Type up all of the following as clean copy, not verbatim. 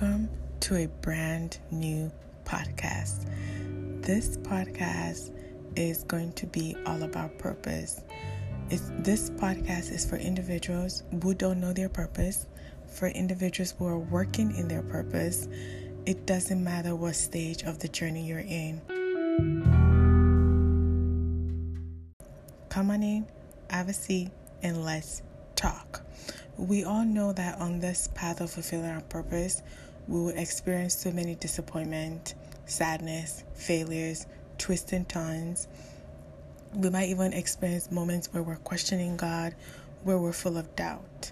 Welcome to a brand new podcast. This podcast is going to be all about purpose. This podcast is for individuals who don't know their purpose, for individuals who are working in their purpose. It doesn't matter what stage of the journey you're in. Come on in, have a seat, and let's talk. We all know that on this path of fulfilling our purpose, we will experience so many disappointments, sadness, failures, twists and turns. We might even experience moments where we're questioning God, where we're full of doubt.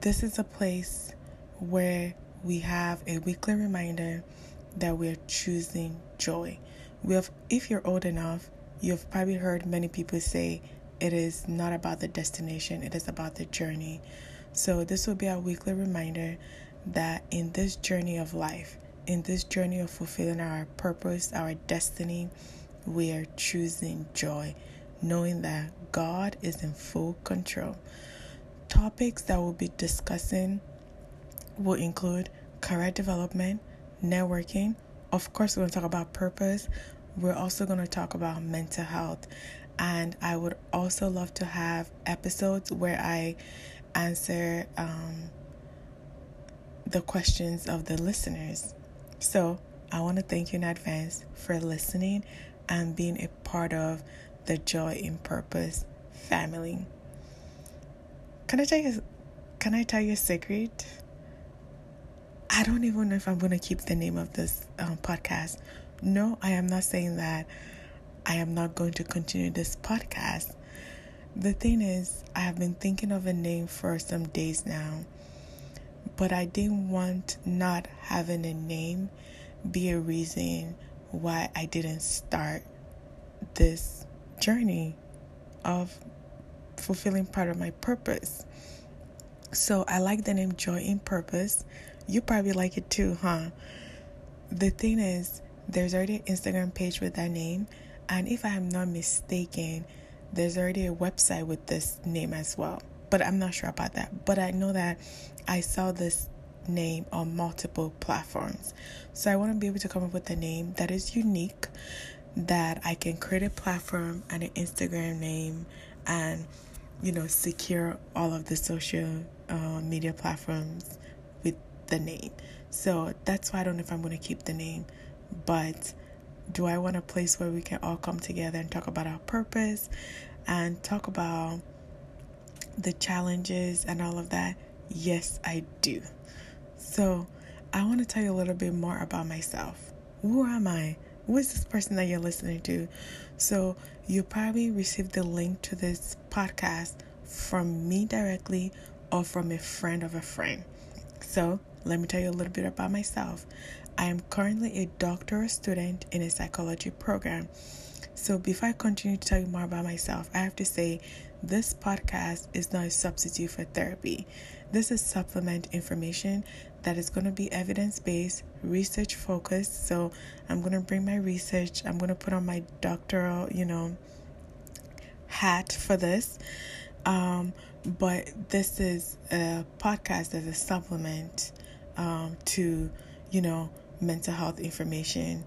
This is a place where we have a weekly reminder that we're choosing joy. If you're old enough, you've probably heard many people say, it is not about the destination, it is about the journey. So this will be our weekly reminder that in this journey of life, in this journey of fulfilling our purpose, our destiny, we are choosing joy, knowing that God is in full control. Topics that we'll be discussing will include career development, networking. Of course, we're going to talk about purpose. We're also going to talk about mental health. And I would also love to have episodes where I answer the questions of the listeners. So I want to thank you in advance for listening and being a part of the Joy in Purpose family. Can I tell you a secret? I don't even know if I'm going to keep the name of this podcast. No, I am not saying that. I am not going to continue this podcast. The thing is, I have been thinking of a name for some days now, but I didn't want not having a name be a reason why I didn't start this journey of fulfilling part of my purpose. So I like the name Joy in Purpose. You probably like it too, huh? The thing is, there's already an Instagram page with that name. And if I'm not mistaken, there's already a website with this name as well. But I'm not sure about that. But I know that I saw this name on multiple platforms. So I want to be able to come up with a name that is unique, that I can create a platform and an Instagram name and, secure all of the social media platforms with the name. So that's why I don't know if I'm going to keep the name. But do I want a place where we can all come together and talk about our purpose and talk about the challenges and all of that? Yes, I do. So I want to tell you a little bit more about myself. Who am I? Who is this person that you're listening to? So you probably received the link to this podcast from me directly or from a friend of a friend. So let me tell you a little bit about myself. I am currently a doctoral student in a psychology program. So before I continue to tell you more about myself, I have to say this podcast is not a substitute for therapy. This is supplement information that is going to be evidence-based, research-focused. So I'm going to bring my research. I'm going to put on my doctoral, hat for this. But this is a podcast as a supplement to, mental health information,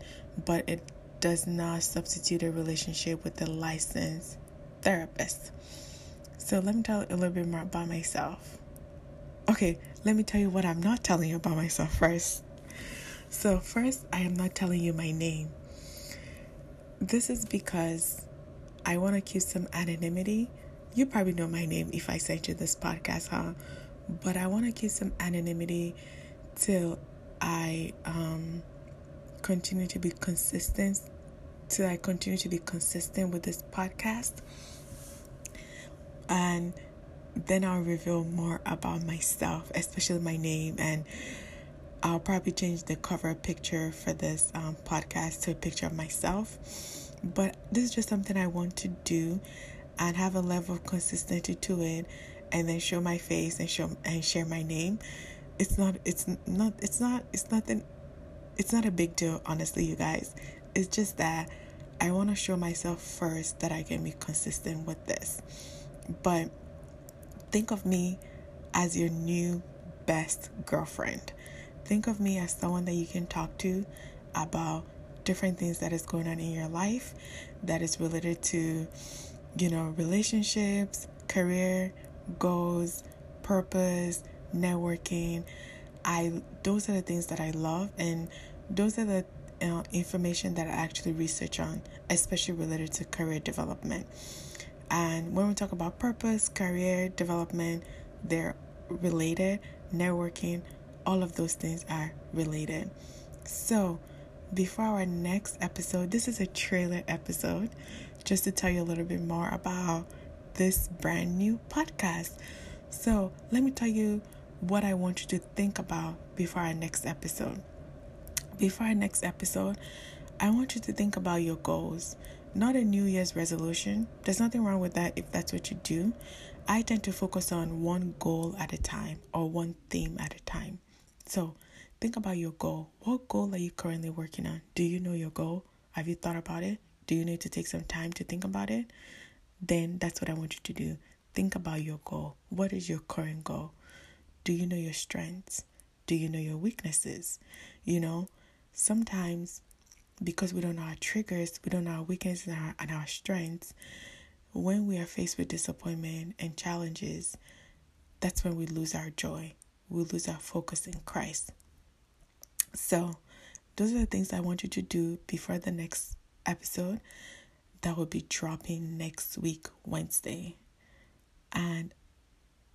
but it does not substitute a relationship with a licensed therapist. So let me tell you a little bit more about myself. Okay, let me tell you what I'm not telling you about myself first. So first, I am not telling you my name. This is because I want to keep some anonymity. You probably know my name if I sent you this podcast, huh? But I want to keep some anonymity till I continue to be consistent with this podcast, and then I'll reveal more about myself, especially my name, and I'll probably change the cover picture for this podcast to a picture of myself. But this is just something I want to do and have a level of consistency to it, and then show my face and share my name. It's not a big deal, honestly, you guys. It's just that I want to show myself first that I can be consistent with this. But think of me as your new best girlfriend. Think of me as someone that you can talk to about different things that is going on in your life that is related to, you know, relationships, career, goals, purpose, networking. Those are the things that I love, and those are the information that I actually research on, especially related to career development. And when we talk about purpose, career development, they're related. Networking, all of those things are related. So before our next episode, this is a trailer episode just to tell you a little bit more about this brand new podcast. So let me tell you what I want you to think about before our next episode. Before our next episode, I want you to think about your goals, not a New Year's resolution. There's nothing wrong with that if that's what you do. I tend to focus on one goal at a time or one theme at a time. So think about your goal. What goal are you currently working on? Do you know your goal? Have you thought about it? Do you need to take some time to think about it? Then that's what I want you to do. Think about your goal. What is your current goal? Do you know your strengths? Do you know your weaknesses? You know, sometimes because we don't know our triggers, we don't know our weaknesses and our strengths, when we are faced with disappointment and challenges, that's when we lose our joy. We lose our focus in Christ. So those are the things I want you to do before the next episode that will be dropping next week, Wednesday. And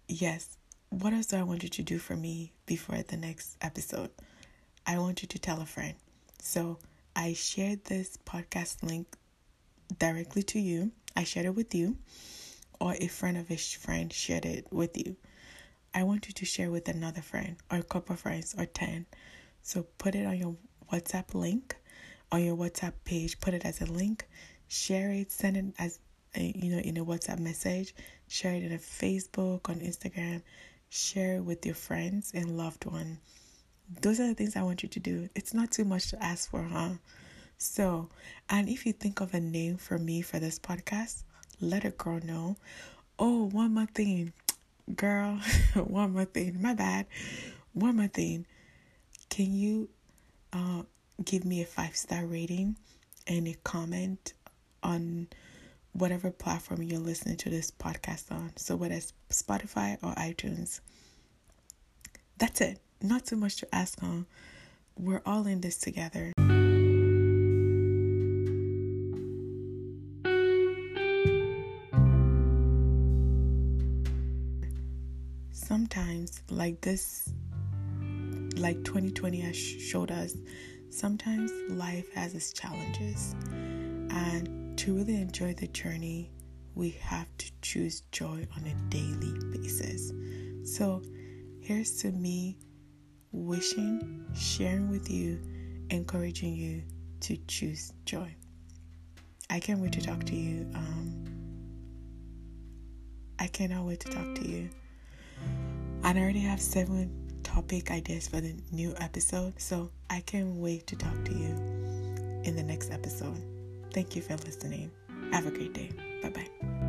yes, what else do I want you to do for me before the next episode? I want you to tell a friend. So I shared this podcast link directly to you. I shared it with you, or a friend of a friend shared it with you. I want you to share with another friend, or a couple of friends, or 10. So put it on your WhatsApp link, on your WhatsApp page. Put it as a link. Share it. Send it as in a WhatsApp message. Share it in a Facebook, on Instagram. Share it with your friends and loved one. Those are the things I want you to do. It's not too much to ask for, huh? So, and if you think of a name for me for this podcast, let a girl know. Oh, one more thing, girl. One more thing. My bad. One more thing. Can you give me a 5-star rating and a comment on whatever platform you're listening to this podcast on? So whether it's Spotify or iTunes. That's it. Not too much to ask on. We're all in this together. Sometimes, like this, like 2020 has showed us, sometimes life has its challenges, and to really enjoy the journey, we have to choose joy on a daily basis. So here's to me wishing, sharing with you, encouraging you to choose joy. I can't wait to talk to you. I cannot wait to talk to you. And I already have 7 topic ideas for the new episode, so I can't wait to talk to you in the next episode. Thank you for listening. Have a great day. Bye-bye.